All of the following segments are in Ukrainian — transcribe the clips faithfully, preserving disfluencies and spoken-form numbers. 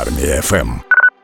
Армія ФМ.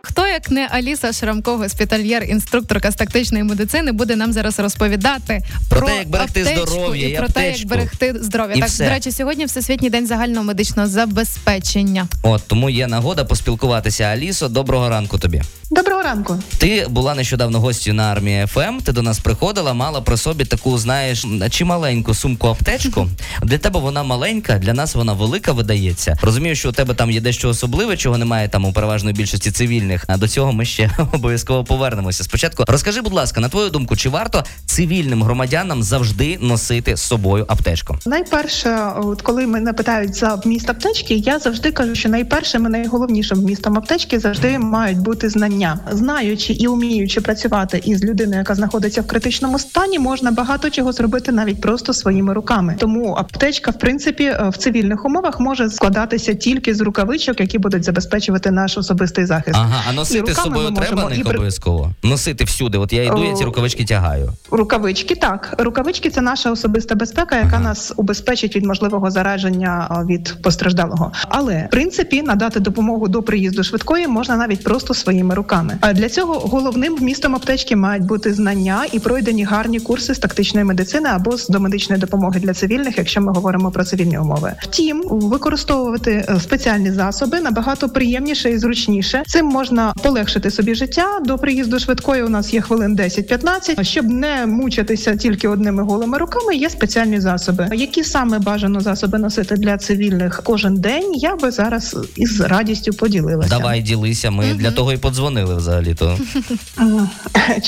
Хто, як не Аліса Шрамко, госпітальєр, інструкторка з тактичної медицини, буде нам зараз розповідати про, про те, як берегти здоров'я, і про те, як берегти здоров'я. Так, все. До речі, сьогодні Всесвітній день загального медичного забезпечення. От, тому є нагода поспілкуватися. Алісо, доброго ранку тобі. Доброго ранку. Ти була нещодавно гостю на Армії ФМ, ти до нас приходила, мала при собі таку, знаєш, чи маленьку сумку-аптечку. Для тебе вона маленька, для нас вона велика видається. Розумію, що у тебе там є дещо особливе, чого немає там у переважної більшості цивільних. А до цього ми ще обов'язково повернемося. Спочатку розкажи, будь ласка, на твою думку, чи варто цивільним громадянам завжди носити з собою аптечку? Найперше, от коли мене питають за вміст аптечки, я завжди кажу, що найпершим і найголовнішим вмістом аптечки завжди мають бути знання. Знаючи і вміючи працювати із людиною, яка знаходиться в критичному стані, можна багато чого зробити навіть просто своїми руками. Тому аптечка, в принципі, в цивільних умовах може складатися тільки з рукавичок, які будуть забезпечувати наш особистий захист. Ага, а носити з собою треба не обов'язково? Носити всюди? От я йду, я ці рукавички тягаю. Рукавички, так. Рукавички – це наша особиста безпека, яка ага. нас убезпечить від можливого зараження від постраждалого. Але, в принципі, надати допомогу до приїзду швидкої можна навіть просто своїми руками. А для цього головним вмістом аптечки мають бути знання і пройдені гарні курси з тактичної медицини або з домедичної допомоги для цивільних, якщо ми говоримо про цивільні умови. Втім, використовувати спеціальні засоби набагато приємніше і зручніше. Цим можна полегшити собі життя. До приїзду швидкої у нас є хвилин десять-п'ятнадцять. Щоб не мучитися тільки одними голими руками, є спеціальні засоби. Які саме бажано засоби носити для цивільних кожен день, я би зараз із радістю поділилася. Давай, ділися, ми mm-hmm. для того і подзвонили. Взагалі-то.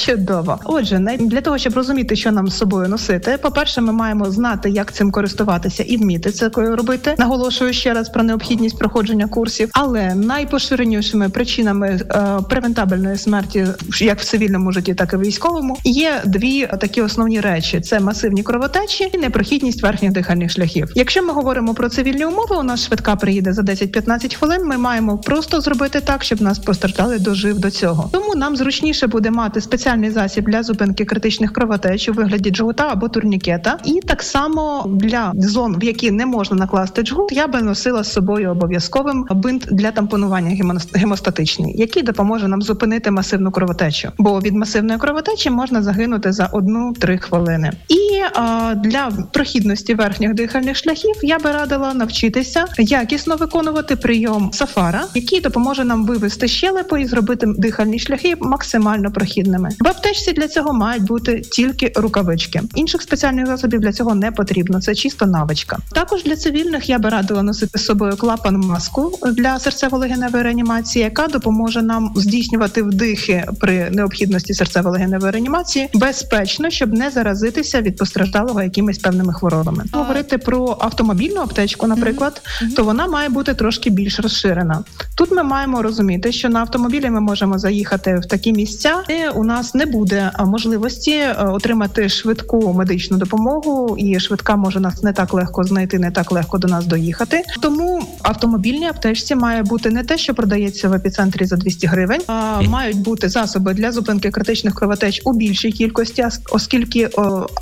Чудово. Отже, для того, щоб розуміти, що нам з собою носити, по-перше, ми маємо знати, як цим користуватися і вміти це робити. Наголошую ще раз про необхідність проходження курсів. Але найпоширенішими причинами е, превентабельної смерті, як в цивільному житті, так і в військовому, є дві такі основні речі. Це масивні кровотечі і непрохідність верхніх дихальних шляхів. Якщо ми говоримо про цивільні умови, у нас швидка приїде за десять-п'ятнадцять хвилин, ми маємо просто зробити так, щоб нас постраждали дожив до цього. Тому нам зручніше буде мати спеціальний засіб для зупинки критичних кровотеч у вигляді джгута або турнікета. І так само для зон, в які не можна накласти джгут, я би носила з собою обов'язковим бинт для тампонування гемостатичний, який допоможе нам зупинити масивну кровотечу. Бо від масивної кровотечі можна загинути за одну-три хвилини. І а, для прохідності верхніх дихальних шляхів я би радила навчитися якісно виконувати прийом Сафара, який допоможе нам вивести щелепу і зробити дихальні шляхи максимально прохідними. В аптечці для цього мають бути тільки рукавички. Інших спеціальних засобів для цього не потрібно, це чисто навичка. Також для цивільних я би радила носити з собою клапан-маску для серцево-легеневої реанімації, яка допоможе нам здійснювати вдихи при необхідності серцево-легеневої реанімації безпечно, щоб не заразитися від постраждалого якимись певними хворобами. А... Говорити про автомобільну аптечку, наприклад, mm-hmm. то вона має бути трошки більш розширена. Тут ми маємо розуміти, що на автомобілі ми можемо заїхати в такі місця, де у нас не буде можливості отримати швидку медичну допомогу, і швидка може нас не так легко знайти, не так легко до нас доїхати. Тому автомобільні аптечці має бути не те, що продається в епіцентрі за двісті гривень, а мають бути засоби для зупинки критичних кровотеч у більшій кількості, оскільки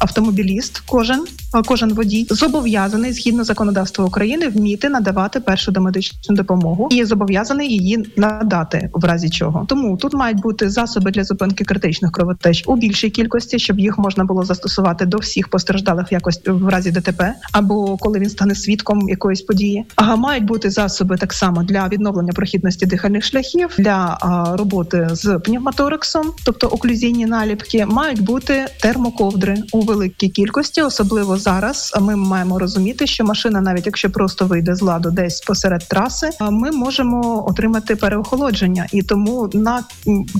автомобіліст, кожен, кожен водій, зобов'язаний згідно законодавства України вміти надавати першу домедичну допомогу і зобов'язаний її надати в разі чого. Тому тут мають бути засоби для зупинки критичних кровотеч у більшій кількості, щоб їх можна було застосувати до всіх постраждалих якось в разі ДТП, або коли він стане свідком якоїсь події. А мають бути засоби так само для відновлення прохідності дихальних шляхів, для а, роботи з пневмоторексом, тобто оклюзійні наліпки. Мають бути термоковдри у великій кількості, особливо зараз. Ми маємо розуміти, що машина, навіть якщо просто вийде з ладу десь посеред траси, ми можемо отримати переохолодження, і тому на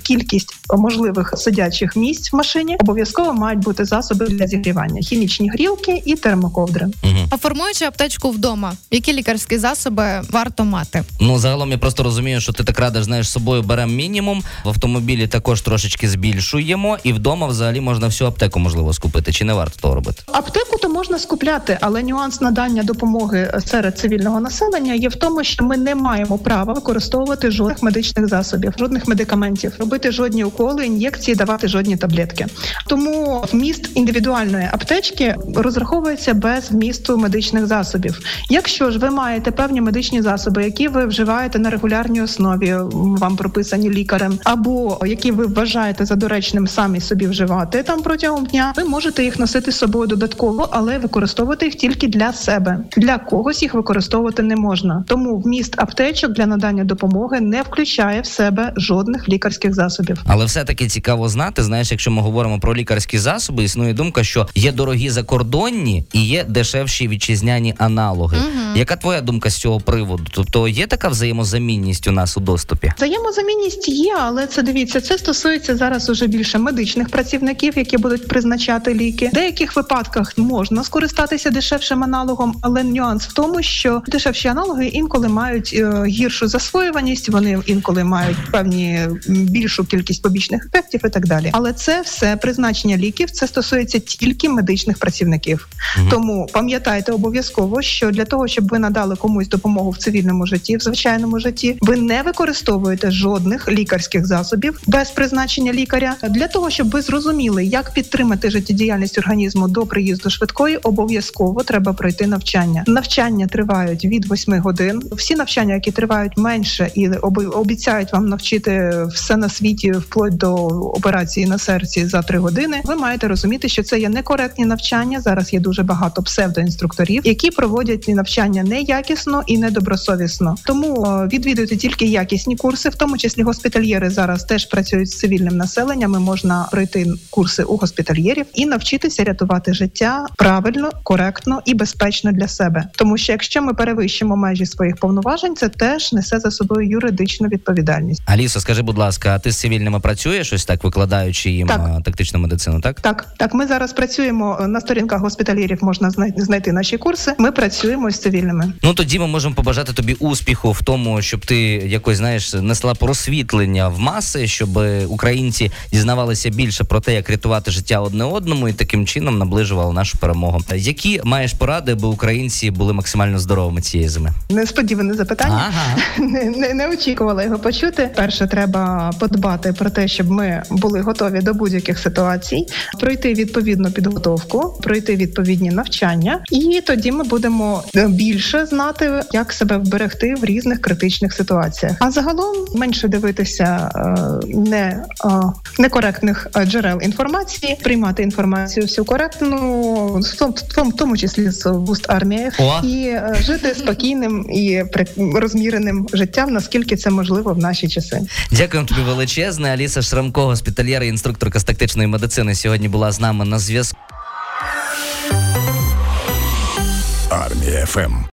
кількість можливих сидячих місць в машині обов'язково мають бути засоби для зігрівання, хімічні грілки і термоковдри. Угу. А формуючи аптечку вдома, які лікарські засоби варто мати? Ну, загалом я просто розумію, що ти так радиш, знаєш, з собою беремо мінімум, в автомобілі також трошечки збільшуємо, і вдома взагалі можна всю аптеку можливо скупити. Чи не варто того робити? Аптеку то можна скупляти, але нюанс надання допомоги серед цивільного населення є в тому, що ми не маємо права використовувати жодних медичних засобів, жодних медикаментів, робити жодні уколи, ін'єкції, давати жодні таблетки. Тому вміст індивідуальної аптечки розраховується без вмісту медичних засобів. Якщо ж ви маєте певні медичні засоби, які ви вживаєте на регулярній основі, вам прописані лікарем, або які ви вважаєте за доречним самі собі вживати там протягом дня, ви можете їх носити з собою додатково, але використовувати їх тільки для себе. Для когось їх використовувати не можна. Тому вміст аптечок для надання допомоги не включає в себе жодних лікарських засобів. Але все-таки цікаво знати, знаєш, якщо ми говоримо про лікарські засоби, існує думка, що є дорогі закордонні і є дешевші вітчизняні аналоги. Угу. Яка твоя думка з цього приводу? Тобто є така взаємозамінність у нас у доступі? Взаємозамінність є, але це, дивіться, це стосується зараз уже більше медичних працівників, які будуть призначати ліки. В деяких випадках можна скористатися дешевшим аналогом, але нюанс в тому, що дешевші аналоги інколи мають е, гіршу засвоюваність, вони інколи мають певні більшу кількість побічних ефектів і так далі. Але це все призначення ліків, це стосується тільки медичних працівників. Угу. Тому пам'ятайте обов'язково, що для того, щоб ви надали комусь допомогу в цивільному житті, в звичайному житті, ви не використовуєте жодних лікарських засобів без призначення лікаря. Для того, щоб ви зрозуміли, як підтримати життєдіяльність організму до приїзду швидкої, обов'язково треба пройти навчання. Навчання тривають від восьми годин. Всі навчання, які тривають менше і обіцяють вам навчити все на світі вплоть до операції на серці за три години, ви маєте розуміти, що це є некоректні навчання. Зараз є дуже багато псевдоінструкторів, які проводять навчання неякісно і недобросовісно. Тому відвідуйте тільки якісні курси, в тому числі госпітальєри зараз теж працюють з цивільним населенням, і можна пройти курси у госпітальєрів і навчитися рятувати життя правильно, коректно і безпечно для себе. Тому що якщо ми перевищимо межі своїх повноважень, це теж несе за собою юридичну відповідальність. Алісо, скажи, будь ласка, а ти з цивільними працюєш ось так, викладаючи їм так. тактичну медицину, так? Так, так. Ми зараз працюємо, на сторінках госпітальєрів можна знайти наші курси, ми працюємо з цивільними. Ну тоді ми можемо побажати тобі успіху в тому, щоб ти якось, знаєш, несла просвітлення в маси, щоб українці дізнавалися більше про те, як рятувати життя одне одному і таким чином наближували нашу перемогу. Які маєш поради, аби українці були максимально здоровими цієї зими? Несподіване запитання. Ага. Не, не, не очікувала його почути. Перше, треба подбати про те, щоб ми були готові до будь-яких ситуацій, пройти відповідну підготовку, пройти відповідні навчання, і тоді ми будемо більше знати, як себе вберегти в різних критичних ситуаціях. А загалом менше дивитися е, не, е, некоректних джерел інформації, приймати інформацію всю коректну, в тому числі з вуст армії, і е, жити спокійним і розміреним життям, наскільки це можливо в наші часи. Дякую тобі величезне. Аліса Шрамко, госпітальєр і інструкторка з тактичної медицини, сьогодні була з нами на зв'язку. Армія еф ем.